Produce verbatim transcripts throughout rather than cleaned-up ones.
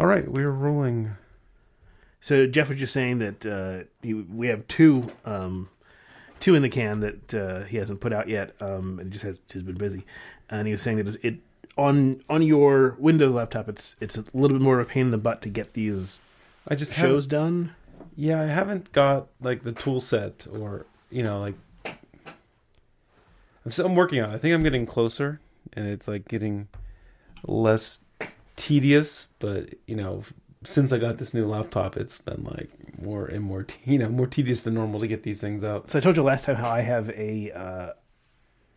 All right, we're rolling. So Jeff was just saying that uh, he, we have two um, two in the can that uh, he hasn't put out yet, um, and just has has been busy. And he was saying that it on on your Windows laptop, it's it's a little bit more of a pain in the butt to get these I just shows done. Yeah, I haven't got like the tool set, or you know, like I'm still, I'm working on it. I think I'm getting closer, and it's like getting less tedious. But you know, since I got this new laptop, it's been like more and more, you know, more tedious than normal to get these things out. So I told you last time how I have a uh,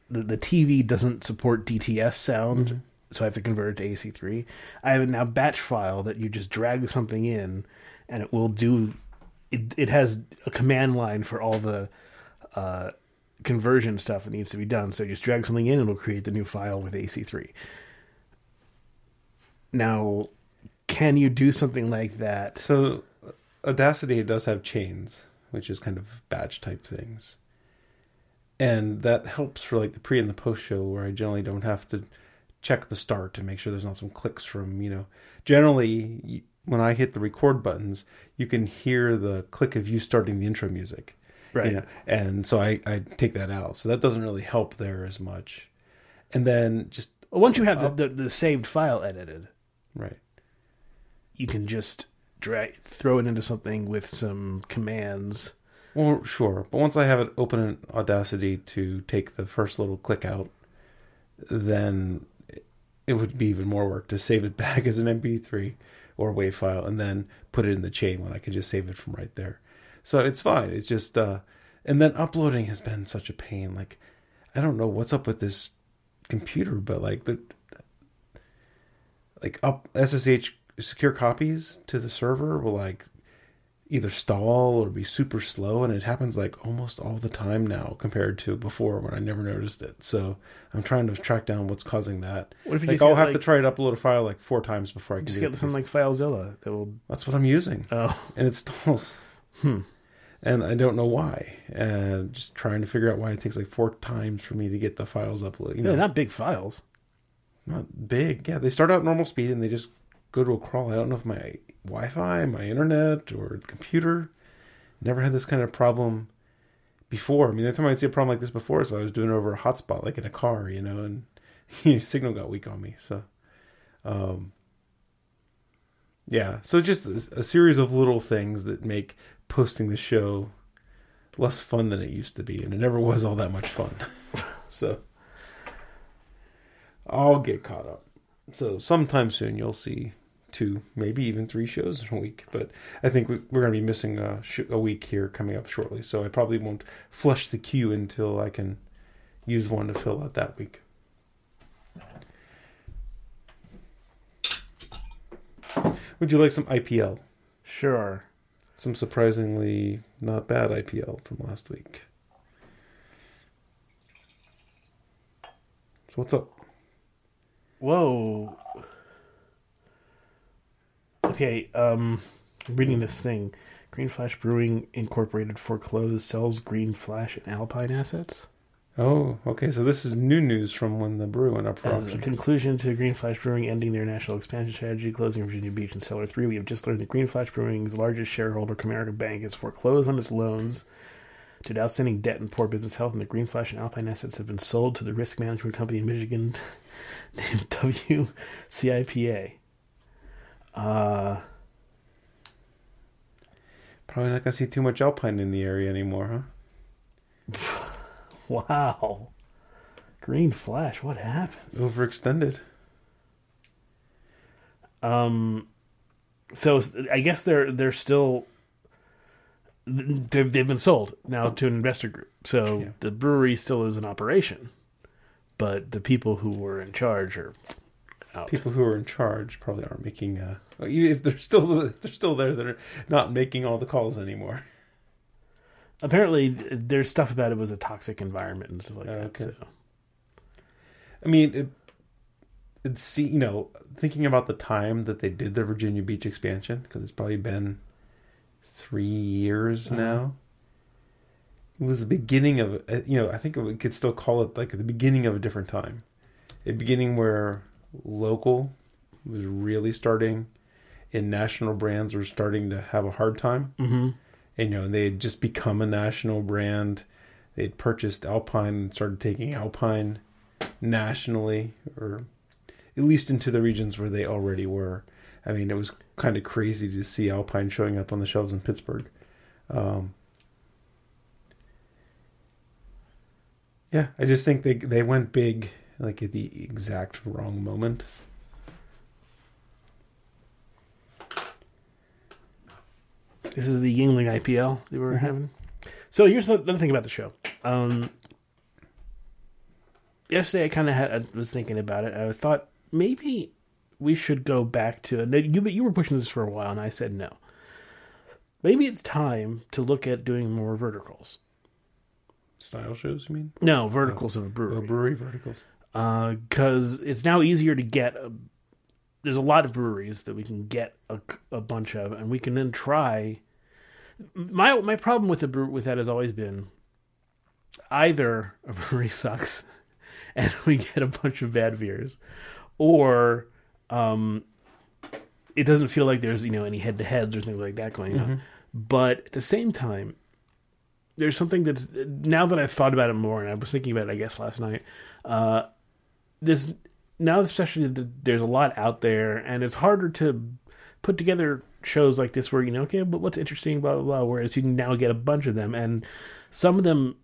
the the T V doesn't support D T S sound, mm-hmm. so I have to convert it to A C three. I have a now batch file that you just drag something in, and it will do. It it has a command line for all the uh, conversion stuff that needs to be done. So you just drag something in, and it'll create the new file with A C three. Now, can you do something like that? So Audacity does have chains, which is kind of batch type things. And that helps for like the pre and the post show, where I generally don't have to check the start to make sure there's not some clicks from, you know, generally... You, when I hit the record buttons, you can hear the click of you starting the intro music. Right. You know? And so I, I take that out. So that doesn't really help there as much. And then just... Well, once you have the, the, the saved file edited... Right. You can just drag, throw it into something with some commands. Well, sure. But once I have it open in Audacity to take the first little click out, then it would be even more work to save it back as an M P three. Or WAV file, and then put it in the chain when I could just save it from right there. So it's fine. It's just, uh, and then uploading has been such a pain. Like, I don't know what's up with this computer, but like the like up S S H secure copies to the server will like either stall or be super slow, and it happens like almost all the time now compared to before when I never noticed it. So I'm trying to track down what's causing that. What if you like, just I'll have like, to try to upload a file like four times before I can just get something like FileZilla that will. That's what I'm using. Oh, and it stalls. Hmm. And I don't know why. And uh, just trying to figure out why it takes like four times for me to get the files uploaded. You know, yeah, not big files. Not big. Yeah, they start out normal speed and they just go to a crawl. I don't know if my Wi-Fi, my internet, or computer. Never had this kind of problem before. I mean, the time I'd see a problem like this before is so I was doing it over a hotspot, like in a car, you know, and your signal got weak on me. So, um, yeah. So just a, a series of little things that make posting the show less fun than it used to be, and it never was all that much fun. So, I'll get caught up. So sometime soon you'll see two, maybe even three shows in a week. But I think we, we're going to be missing a, sh- a week here coming up shortly. So I probably won't flush the queue until I can use one to fill out that week. Would you like some I P L? Sure. Some surprisingly not bad I P L from last week. So what's up? Whoa. Okay, um, I'm reading this thing. Green Flash Brewing Incorporated foreclosed, sells Green Flash and Alpine assets. Oh, okay. So this is new news from when the brew went up for auction. As a conclusion to Green Flash Brewing ending their national expansion strategy, closing Virginia Beach and Cellar three, we have just learned that Green Flash Brewing's largest shareholder, Comerica Bank, has foreclosed on its loans due to outstanding debt and poor business health, and the Green Flash and Alpine assets have been sold to the risk management company in Michigan named W C I P A. Uh, Probably not gonna see too much Alpine in the area anymore, huh? Wow. Green Flash, what happened? Overextended. Um, so I guess they're they're still they've they've been sold now to an investor group. So yeah. The brewery still is in operation, but the people who were in charge are. Out. People who are in charge probably aren't making. Uh, if they're still if they're still there, they're not making all the calls anymore. Apparently, there's stuff about it was a toxic environment and stuff like uh, that. Okay. So, I mean, it, it's see you know thinking about the time that they did the Virginia Beach expansion, because it's probably been three years uh-huh. now. It was the beginning of you know I think we could still call it like the beginning of a different time, a beginning where. Local was really starting and national brands were starting to have a hard time. Mm-hmm. And, you know, they had just become a national brand. They had purchased Alpine and started taking Alpine nationally, or at least into the regions where they already were. I mean, it was kind of crazy to see Alpine showing up on the shelves in Pittsburgh. Um, yeah, I just think they they went big, like, at the exact wrong moment. This is the Yuengling I P L that we're mm-hmm. having. So here's another thing about the show. Um, yesterday I kind of had I was thinking about it. I thought maybe we should go back to, and you, you were pushing this for a while, and I said no. Maybe it's time to look at doing more verticals. Style shows, you mean? No, verticals oh, of a brewery. Oh, brewery verticals. Because uh, it's now easier to get. A, there's a lot of breweries that we can get a, a bunch of, and we can then try. My my problem with the brew, with that has always been either a brewery sucks, and we get a bunch of bad beers, or um, it doesn't feel like there's, you know, any head to heads or things like that going mm-hmm. on. But at the same time, there's something that's, now that I've thought about it more, and I was thinking about it, I guess, last night. Uh, this now, especially, the, there's a lot out there, and it's harder to put together shows like this where, you know, okay, but what's interesting, blah, blah, blah, whereas you can now get a bunch of them, and some of them,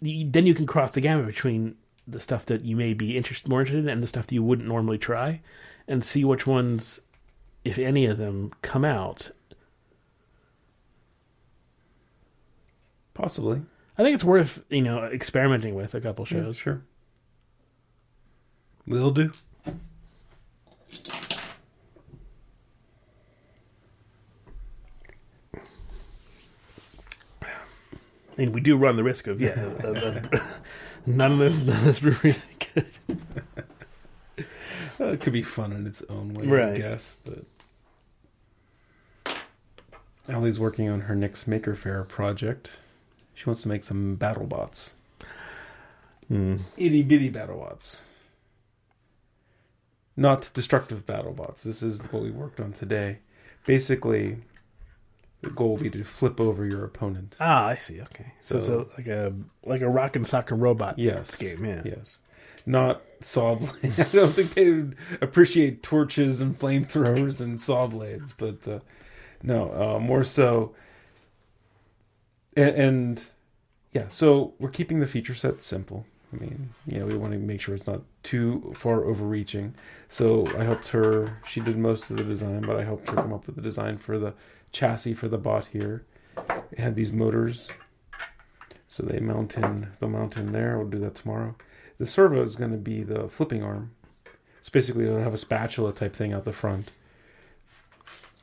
you, then you can cross the gamut between the stuff that you may be interest, more interested in and the stuff that you wouldn't normally try, and see which ones, if any of them, come out. Possibly. I think it's worth, you know, experimenting with a couple shows. Yeah, sure. Will do. And we do run the risk of, yeah, uh, uh, none of this, none of this brewery is good. Well, it could be fun in its own way, right. I guess, but... Allie's working on her next Maker Faire project. She wants to make some battle bots. Mm. Itty bitty battle bots. Not destructive battle bots. This is what we worked on today. Basically, the goal will be to flip over your opponent. Ah, I see. Okay. So, so it's a, like a like a rock and sock and robot yes, game. Yeah. Yes. Not saw blades. I don't think they would appreciate torches and flamethrowers and saw blades, but uh, no, uh, more so. And, and yeah, so we're keeping the feature set simple. I mean, yeah, we want to make sure it's not too far overreaching. So I helped her. She did most of the design, but I helped her come up with the design for the chassis for the bot here. It had these motors, so they mount in. They'll mount in there. We'll do that tomorrow. The servo is going to be the flipping arm. So basically, it'll have a spatula type thing out the front,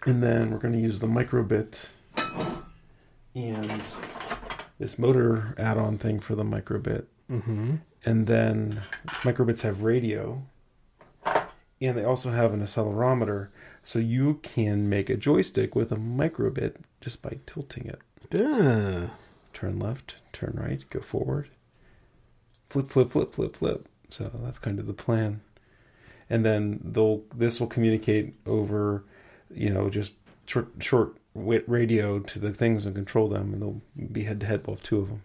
and then we're going to use the micro bit and this motor add-on thing for the micro bit. Mm-hmm. And then microbits have radio, and they also have an accelerometer, so you can make a joystick with a microbit just by tilting it. Duh. Turn left, turn right, go forward, flip, flip, flip, flip, flip. So that's kind of the plan. And then they'll this will communicate over, you know, just short, short radio to the things and control them, and they'll be head to head both two of them.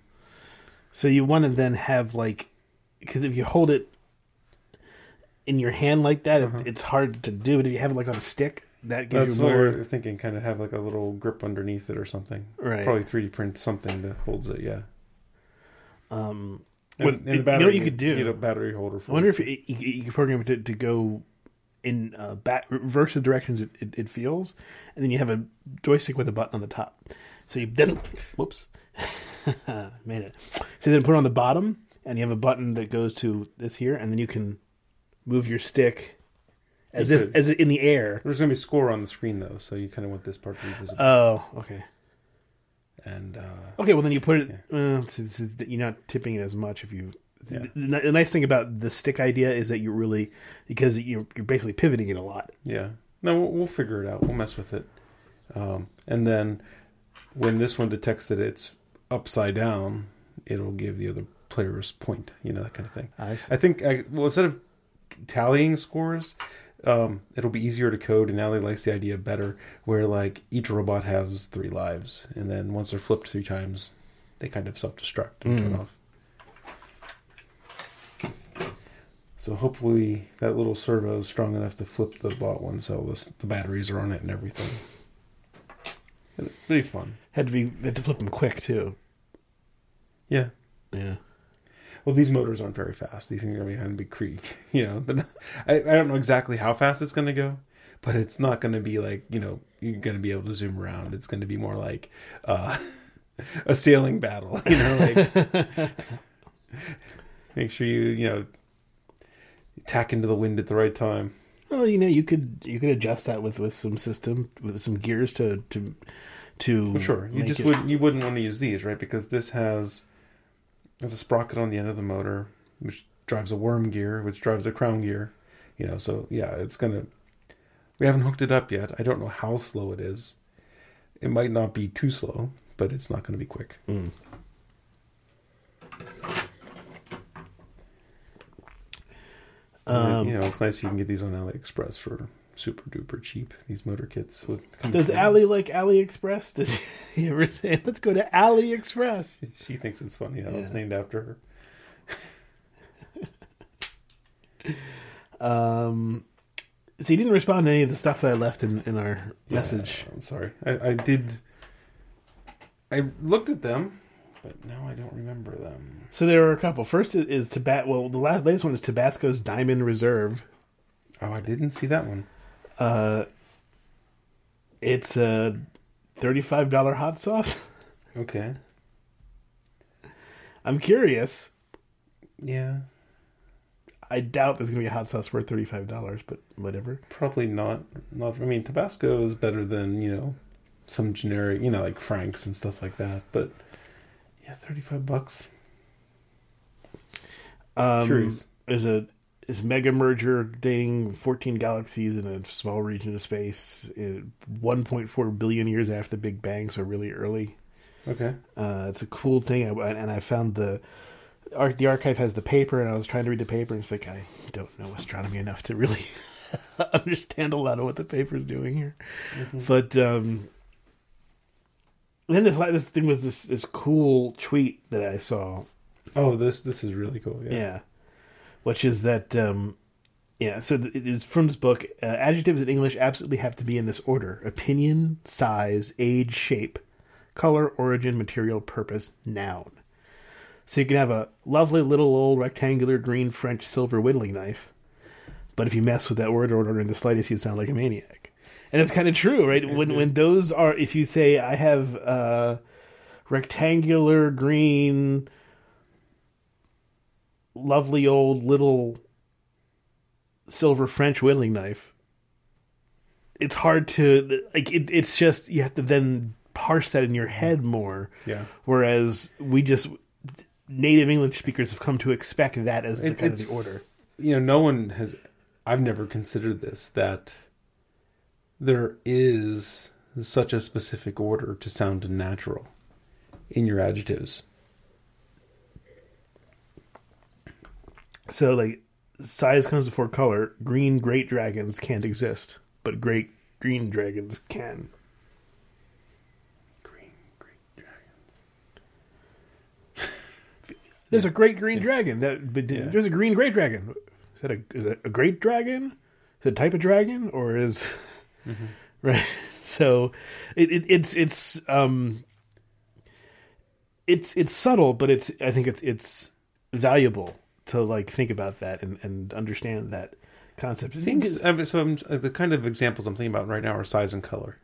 So you want to then have, like, because if you hold it in your hand like that, uh-huh. it, it's hard to do. But if you have it, like, on a stick, that gives That's you more... That's what we're thinking, kind of have, like, a little grip underneath it or something. Right. Probably three D print something that holds it, yeah. Um, and, what, and the battery, you know what you could do? Get a battery holder for it. I wonder if it, you, you could program it to, to go in uh, back, reverse the directions it, it, it feels, and then you have a joystick with a button on the top. So you then... Whoops. Made it. So then put it on the bottom, and you have a button that goes to this here, and then you can move your stick as you if could. as in the air. There's going to be score on the screen though, so you kind of want this part to be visible. Oh, okay. And uh, okay, well then you put it. Yeah. Uh, so, so you're not tipping it as much if you. Yeah. The, the nice thing about the stick idea is that you really because you're you're basically pivoting it a lot. Yeah. No, we'll, we'll figure it out. We'll mess with it, um, and then when this one detects that it's upside down, it'll give the other player's point, you know, that kind of thing. I see. I think, I, well, instead of tallying scores, um, it'll be easier to code, and Ali likes the idea better, where like each robot has three lives, and then once they're flipped three times, they kind of self-destruct and mm. turn off. So hopefully that little servo is strong enough to flip the bot one, so the, the batteries are on it and everything. It'd be fun. Had to be had to flip them quick too. Yeah. Yeah. Well, these motors aren't very fast. These things are going to be having a big creak. You know, not, I, I don't know exactly how fast it's going to go, but it's not going to be like, you know, you're going to be able to zoom around. It's going to be more like uh, a sailing battle. You know, like make sure you you know tack into the wind at the right time. Well, you know, you could you could adjust that with, with some system with some gears to to to. Well, sure, you just it... wouldn't you wouldn't want to use these, right? Because this has. There's a sprocket on the end of the motor, which drives a worm gear, which drives a crown gear. You know, so yeah, it's gonna. We haven't hooked it up yet. I don't know how slow it is. It might not be too slow, but it's not going to be quick. Mm. Um, you know, it's nice you can get these on AliExpress for super duper cheap. These motor kits would. Does Ali like AliExpress? Does she ever say, "Let's go to AliExpress"? She thinks it's funny how yeah. it's named after her. um, so you didn't respond to any of the stuff that I left in, in our yeah, message. I'm sorry. I, I did. I looked at them, but now I don't remember them. So there are a couple. First is Tabasco. Well, the last latest one is Tabasco's Diamond Reserve. Oh, I didn't see that one. Uh, it's a thirty-five dollars hot sauce. Okay. I'm curious. Yeah. I doubt there's going to be a hot sauce worth thirty-five dollars, but whatever. Probably not. Not. I mean, Tabasco is better than, you know, some generic, you know, like Frank's and stuff like that. But, yeah, thirty-five bucks. Um, curious. Is a... This mega merger thing, fourteen galaxies in a small region of space, one point four billion years after the Big Bang, so really early. Okay. Uh, it's a cool thing, I, and I found the the archive has the paper, and I was trying to read the paper, and it's like, I don't know astronomy enough to really understand a lot of what the paper's doing here. Mm-hmm. But um, then this this thing was this, this cool tweet that I saw. Oh, this this is really cool. Yeah. Yeah. Which is that, um, yeah, so th- it's from this book, uh, adjectives in English absolutely have to be in this order. Opinion, size, age, shape, color, origin, material, purpose, noun. So you can have a lovely little old rectangular green French silver whittling knife, but if you mess with that word order in the slightest, you sound like a maniac. And it's kind of true, right? When when those are, if you say, I have uh, rectangular green... lovely old little silver French whittling knife. It's hard to like. It, it's just you have to then parse that in your head more. Yeah. Whereas we just native English speakers have come to expect that as the it, kind of the order. You know, no one has. I've never considered this that there is such a specific order to sound natural in your adjectives. So, like, size comes before color. Green great dragons can't exist, but great green dragons can. Green great dragons. There's yeah. a great green yeah. dragon. That but yeah. There's a green great dragon. Is that a is that a great dragon? Is it a type of dragon, or is mm-hmm. right? So, it, it it's it's um it's it's subtle, but it's I think it's it's valuable. To like think about that and, and understand that concept. It seems so. I'm, the kind of examples I'm thinking about right now are size and color.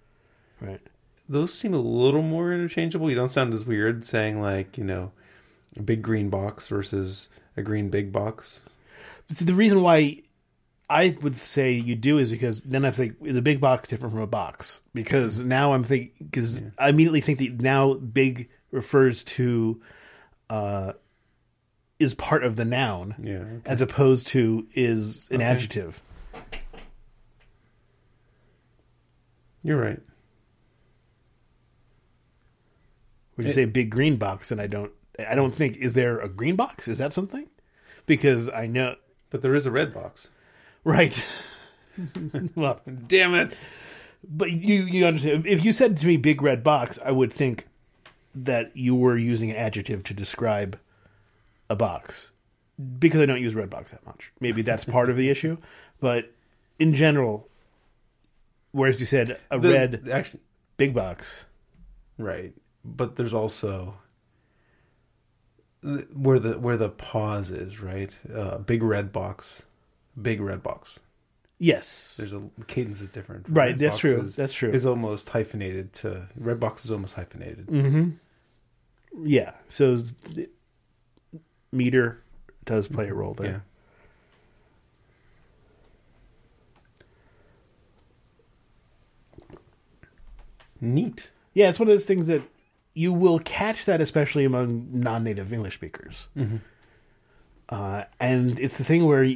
Right. Those seem a little more interchangeable. You don't sound as weird saying like you know a big green box versus a green big box. But the reason why I would say you do is because then I think is a big box different from a box because mm-hmm. now I'm thinking because yeah. I immediately think that now big refers to. Uh, is part of the noun yeah, okay. as opposed to is an okay. adjective. You're right. Would it, you say big green box? And I don't, I don't think, is there a green box? Is that something? Because I know. But there is a red box. Right. Well, damn it. But you, you understand. If you said to me big red box, I would think that you were using an adjective to describe a box. Because I don't use red box that much. Maybe that's part of the issue. But in general, whereas you said a the, red actually, big box. Right. But there's also where the where the pause is, right? Uh, big red box. Big red box. Yes. There's a cadence is different. Right, red that's true. Is, that's true. It's almost hyphenated to red box is almost hyphenated. Mm-hmm. Yeah. So meter does play a role there. Yeah. Neat. Yeah, it's one of those things that you will catch that especially among non-native English speakers. Mm-hmm. Uh, and it's the thing where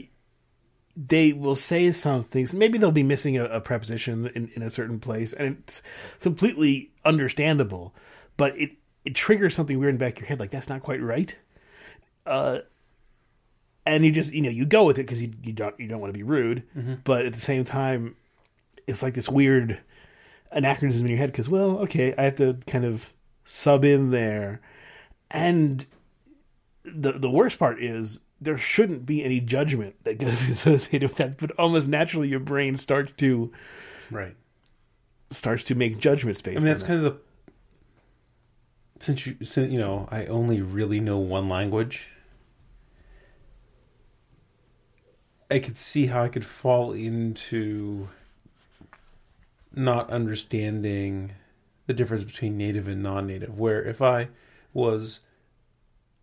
they will say something. Maybe they'll be missing a, a preposition in, in a certain place, and it's completely understandable. But it, it triggers something weird in the back of your head, like, that's not quite right. Uh, and you just, you know, you go with it because you, you don't you don't want to be rude. Mm-hmm. But at the same time, it's like this weird anachronism in your head because, well, okay, I have to kind of sub in there. And the the worst part is there shouldn't be any judgment that goes associated with that, but almost naturally your brain starts to right starts to make judgments based on I mean, that's that. Kind of the since you since, you know, I only really know one language, I could see how I could fall into not understanding the difference between native and non-native, where if I was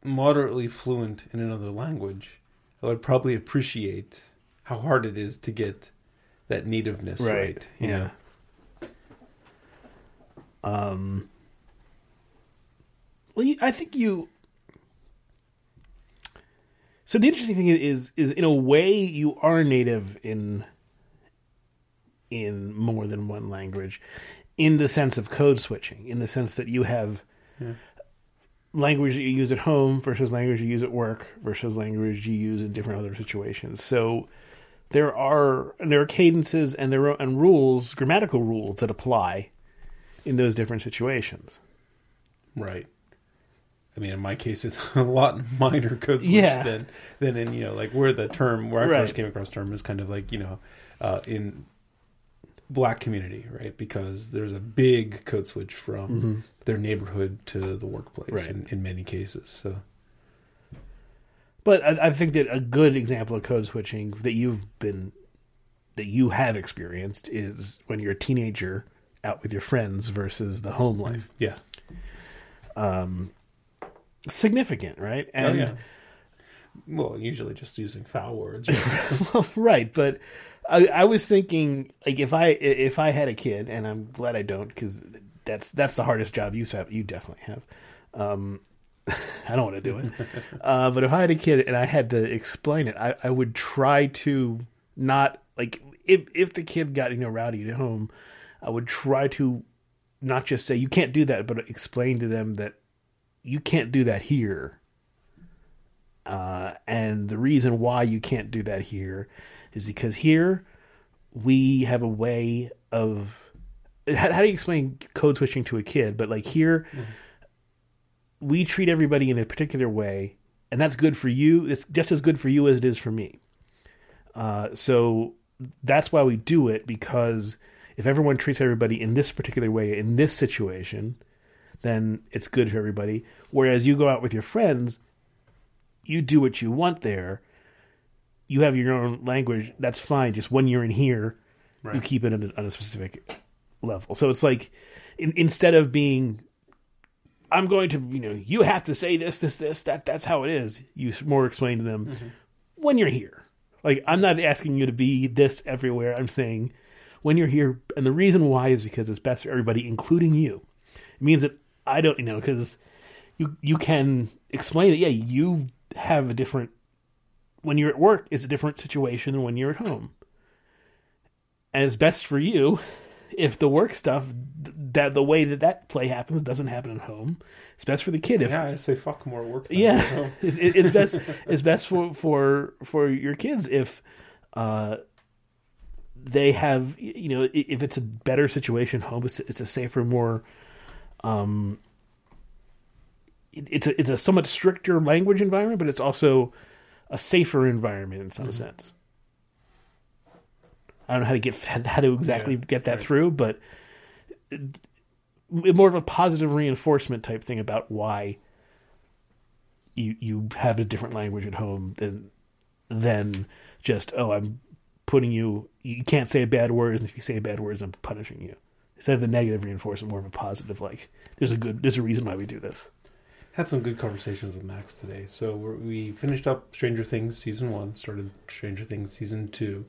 moderately fluent in another language, I would probably appreciate how hard it is to get that nativeness right. right. Yeah. yeah. Um. Well, you, I think you. So the interesting thing is, is in a way, you are native in. in more than one language, in the sense of code switching, in the sense that you have yeah. language that you use at home versus language you use at work versus language you use in different other situations. So there are there are cadences and there are and rules, grammatical rules that apply in those different situations. Right. I mean, in my case, it's a lot minor code switch yeah. than than in, you know, like where the term where I right. first came across term is kind of like, you know, uh, in Black community, right? Because there's a big code switch from mm-hmm. their neighborhood to the workplace right. in, in many cases. So, but I, I think that a good example of code switching that you've been, that you have experienced is when you're a teenager out with your friends versus the home life. Yeah. Um, significant, right? And oh, yeah. Well, usually just using foul words. Right? Well, right, but I, I was thinking, like, if I if I had a kid, and I'm glad I don't, because that's that's the hardest job you have. You definitely have. Um, I don't want to do it. uh, but if I had a kid and I had to explain it, I, I would try to not, like, if if the kid got, you know, rowdy at home, I would try to not just say, you can't do that, but explain to them that you can't do that here. Uh, and the reason why you can't do that here is because here we have a way of, how, how do you explain code switching to a kid? But like here, mm-hmm. we treat everybody in a particular way, and that's good for you. It's just as good for you as it is for me. Uh, so that's why we do it, because if everyone treats everybody in this particular way, in this situation, then it's good for everybody. Whereas you go out with your friends, you do what you want there. You have your own language. That's fine. Just when you're in here, right. you keep it on a, on a specific level. So it's like, in, instead of being, I'm going to, you know, you have to say this, this, this, that, that's how it is. You more explain to them mm-hmm. when you're here. Like, I'm not asking you to be this everywhere. I'm saying when you're here. And the reason why is because it's best for everybody, including you. It means that I don't, you know, because you, you can explain that, yeah, you have a different, when you're at work is a different situation than when you're at home, and it's best for you if the work stuff th- that the way that that play happens doesn't happen at home. It's best for the kid if yeah I say fuck more work than yeah at home. it's, it's best it's best for for for your kids if uh they have, you know, if it's a better situation, home is it's a safer, more, um, it's a it's a somewhat stricter language environment, but it's also a safer environment in some mm-hmm. sense. I don't know how to get how to exactly yeah, get that right. through, but it, more of a positive reinforcement type thing about why you you have a different language at home than than just oh I'm putting you you can't say bad words, and if you say bad words I'm punishing you. Instead of the negative reinforcement, more of a positive like there's a good there's a reason why we do this. Had some good conversations with Max today. So we're, we finished up Stranger Things season one, started Stranger Things season two,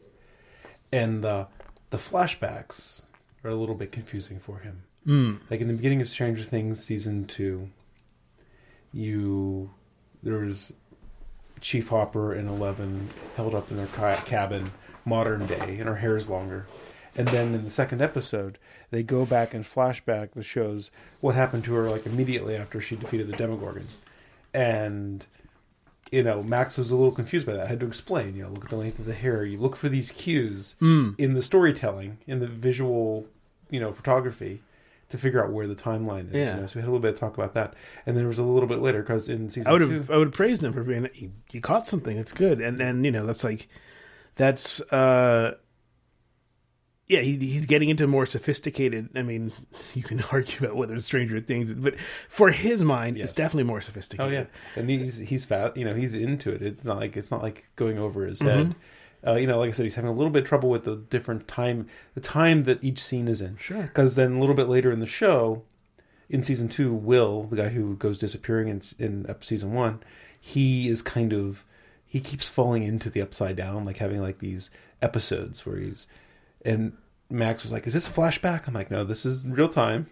and the the flashbacks are a little bit confusing for him. Mm. Like in the beginning of Stranger Things season two, you there was Chief Hopper and Eleven held up in their ca- cabin, modern day, and her hair is longer. And then in the second episode, they go back and flashback the shows what happened to her like immediately after she defeated the Demogorgon. And, you know, Max was a little confused by that. I had to explain, you know, look at the length of the hair. You look for these cues mm. in the storytelling, in the visual, you know, photography to figure out where the timeline is. Yeah. You know? So we had a little bit of talk about that. And then there was a little bit later because in season I would two... Have, I would have praised him for being, you, you caught something. That's good. And then, you know, that's like, that's... uh Yeah, he, he's getting into more sophisticated... I mean, you can argue about whether it's Stranger Things, but for his mind, yes. It's definitely more sophisticated. Oh, yeah. And he's he's fat, you know, he's into it. It's not like it's not like going over his mm-hmm. head. Uh, you know, like I said, he's having a little bit of trouble with the different time... The time that each scene is in. Sure. Because then a little bit later in the show, in season two, Will, the guy who goes disappearing in, in season one, he is kind of... He keeps falling into the upside down, like having like these episodes where he's... And Max was like, "Is this a flashback?" I'm like, "No, this is real time."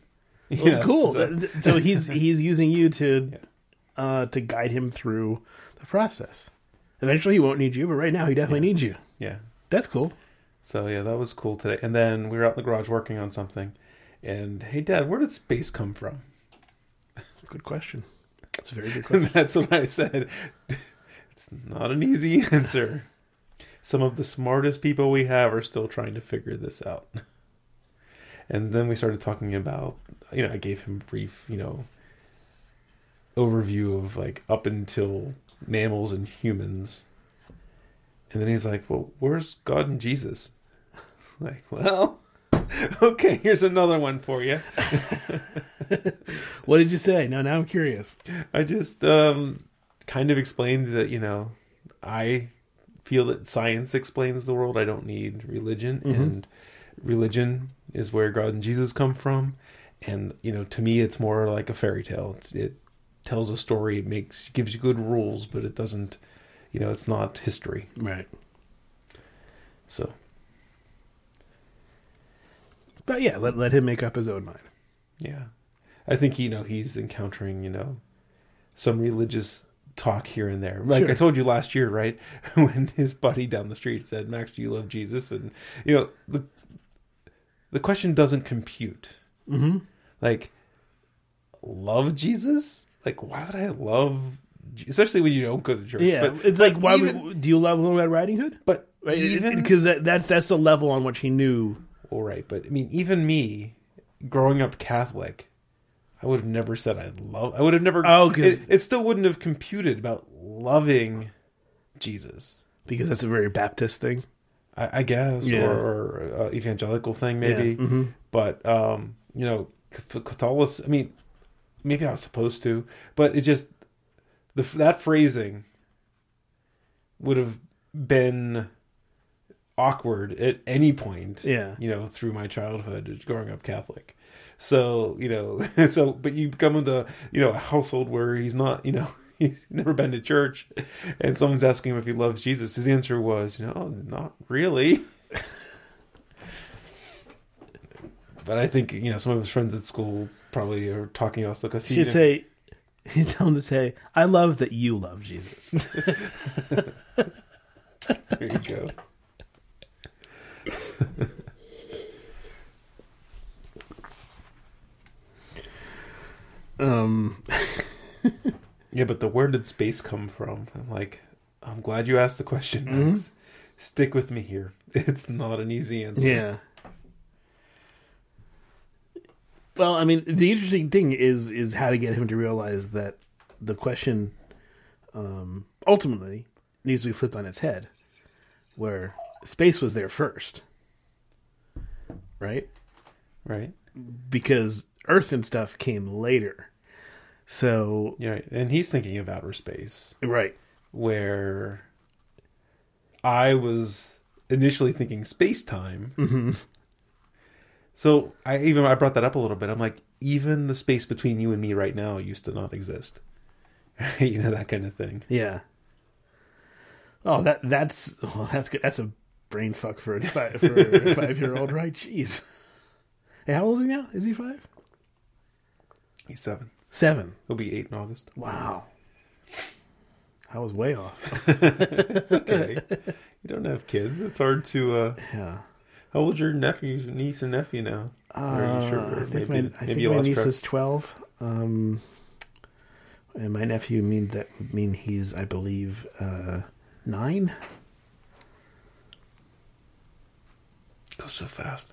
You know, oh, cool. So, so he's he's using you to yeah. uh, to guide him through the process. Eventually, he won't need you, but right now, he definitely yeah. needs you. Yeah, that's cool. So yeah, that was cool today. And then we were out in the garage working on something. And hey, Dad, where did space come from? Good question. That's a very good question. And that's what I said. It's not an easy answer. Some of the smartest people we have are still trying to figure this out. And then we started talking about, you know, I gave him a brief, you know, overview of like up until mammals and humans. And then he's like, well, where's God and Jesus? I'm like, well, okay, here's another one for you. What did you say? No, now I'm curious. I just um, kind of explained that, you know, I... feel that science explains the world. I don't need religion. Mm-hmm. And religion is where God and Jesus come from. And, you know, to me, it's more like a fairy tale. It, it tells a story. It makes, gives you good rules, but it doesn't, you know, it's not history. Right. So. But yeah, let, let him make up his own mind. Yeah. I think, you know, he's encountering, you know, some religious talk here and there. Like sure. I told you last year, right? When his buddy down the street said, Max, do you love Jesus? And, you know, the the question doesn't compute. Mm-hmm. Like, love Jesus? Like, why would I love... Especially when you don't go to church. Yeah, but, it's like, like why even, would... Do you love Little Red Riding Hood? But right? even... Because that, that's, that's the level on which he knew. All right, but, I mean, even me, growing up Catholic... I would have never said I love... I would have never... Oh, it, it still wouldn't have computed about loving Jesus. Because that's a very Baptist thing? I, I guess. Yeah. Or, or uh, evangelical thing, maybe. Yeah. Mm-hmm. But, um, you know, Catholic... I mean, maybe I was supposed to. But it just... the that phrasing would have been awkward at any point. Yeah. You know, through my childhood, growing up Catholic. So, you know, so, but you come into, you know, a household where he's not, you know, he's never been to church and someone's asking him if he loves Jesus. His answer was, no, not really. But I think, you know, some of his friends at school probably are talking about stuff. Because he should say, you tell him to say, I love that you love Jesus. There you go. Um. Yeah, but the where did space come from? I'm like, I'm glad you asked the question, Max. Mm-hmm. stick with me here. It's not an easy answer. Yeah. Well, I mean, the interesting thing is is how to get him to realize that the question um, ultimately needs to be flipped on its head, where space was there first, right? Right. Because Earth and stuff came later. So yeah, right. And he's thinking of outer space, right? Where I was initially thinking space time. Mm-hmm. So I even I brought that up a little bit. I'm like, even the space between you and me right now used to not exist, you know, that kind of thing. Yeah. Oh, that that's well, that's good. That's a brain fuck for a five, for a five year old, right? Jeez. Hey, how old is he now? Is he five? He's seven. Seven. He'll be eight in August. Wow. I was way off. It's okay. You don't have kids. It's hard to... Uh... Yeah. How old's your nephew, niece and nephew now? Uh, Are you sure? I think maybe, my, I think my niece track. Is twelve. Um, and my nephew means that mean he's, I believe, uh, nine. It goes so fast.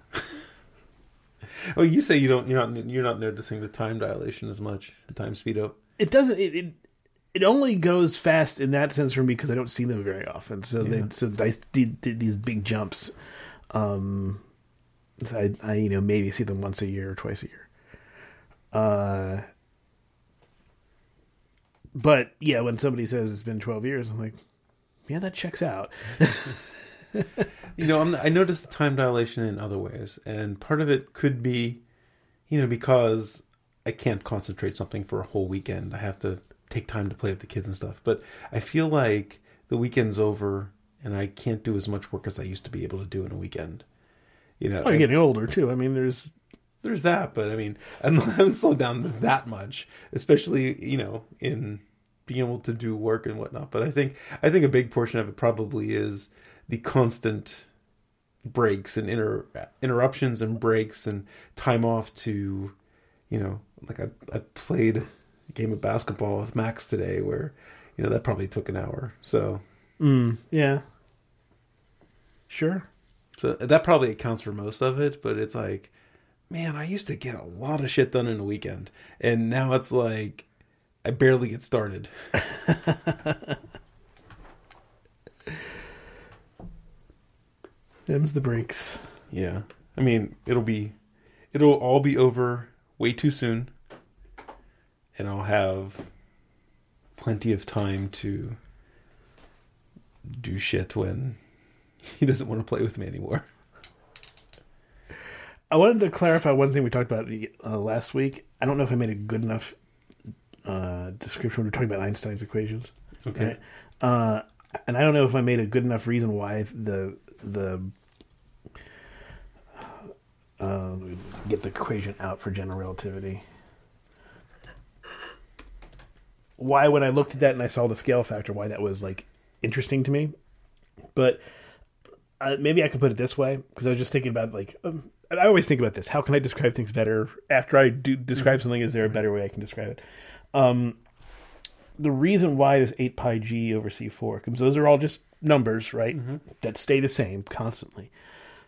Oh, you say you don't. You're not. You're not noticing the time dilation as much. The time speed up. It doesn't. It it, it only goes fast in that sense for me because I don't see them very often. So yeah. they so they did, did these big jumps. Um, so I I you know maybe see them once a year or twice a year. Uh. But yeah, when somebody says it's been twelve years, I'm like, yeah, that checks out. You know, I'm, I noticed the time dilation in other ways, and part of it could be, you know, because I can't concentrate something for a whole weekend. I have to take time to play with the kids and stuff. But I feel like the weekend's over, and I can't do as much work as I used to be able to do in a weekend. You know, I'm getting older too. I mean, there's there's that, but I mean, I haven't slowed down that much, especially you know in being able to do work and whatnot. But I think I think a big portion of it probably is the constant breaks and inter- interruptions and breaks and time off to, you know, like I, I played a game of basketball with Max today where, you know, that probably took an hour. So, mm, yeah, sure. So that probably accounts for most of it, but it's like, man, I used to get a lot of shit done in a weekend and now it's like, I barely get started. Them's the breaks. Yeah. I mean, it'll be, it'll all be over way too soon. And I'll have plenty of time to do shit when he doesn't want to play with me anymore. I wanted to clarify one thing we talked about uh, last week. I don't know if I made a good enough uh, description. We were talking about Einstein's equations. Okay. Right? Uh, and I don't know if I made a good enough reason why the... the uh, get the equation out for general relativity. Why, when I looked at that and I saw the scale factor, why that was like interesting to me. But uh, maybe I can put it this way, because I was just thinking about like um, I always think about this: how can I describe things better? After I do describe something, is there a better way I can describe it? Um, the reason why is eight pi g over c four, because those are all just numbers, right? Mm-hmm. That stay the same constantly.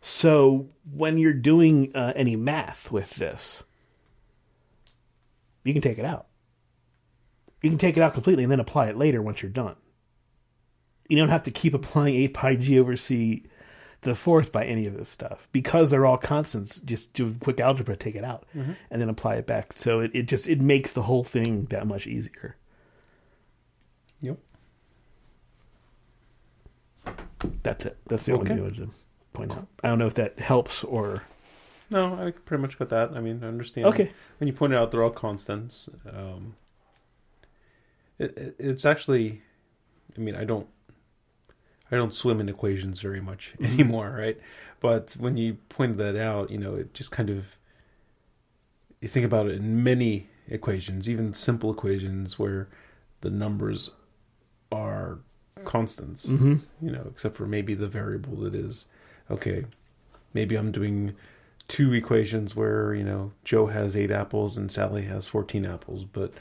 So when you're doing uh, any math with this, you can take it out. You can take it out completely and then apply it later once you're done. You don't have to keep applying eight pi g over c to the fourth by any of this stuff because they're all constants. Just do quick algebra, take it out, mm-hmm. and then apply it back. So it, it just it makes the whole thing that much easier. Yep. That's it. That's the only thing I wanted to point out. I don't know if that helps or... No, I pretty much got that. I mean, I understand. Okay. When you point out they're all constants. Um, it, it's actually... I mean, I don't... I don't swim in equations very much anymore, right? But when you pointed that out, you know, it just kind of... You think about it in many equations, even simple equations where the numbers are... constants, mm-hmm. you know, except for maybe the variable that is, okay, maybe I'm doing two equations where, you know, Joe has eight apples and Sally has fourteen apples, but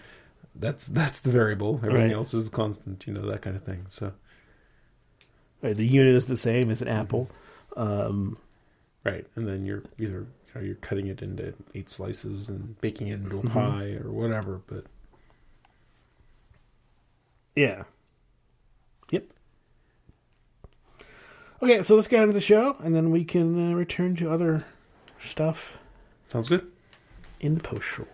that's that's the variable. Everything right. else is constant, you know, that kind of thing. So right? The unit is the same as an apple. Um, right. And then you're either, you know, you're cutting it into eight slices and baking it into a mm-hmm. pie or whatever, but yeah. Yep. Okay, so let's get out of the show, and then we can uh, return to other stuff. Sounds good. In the post-show.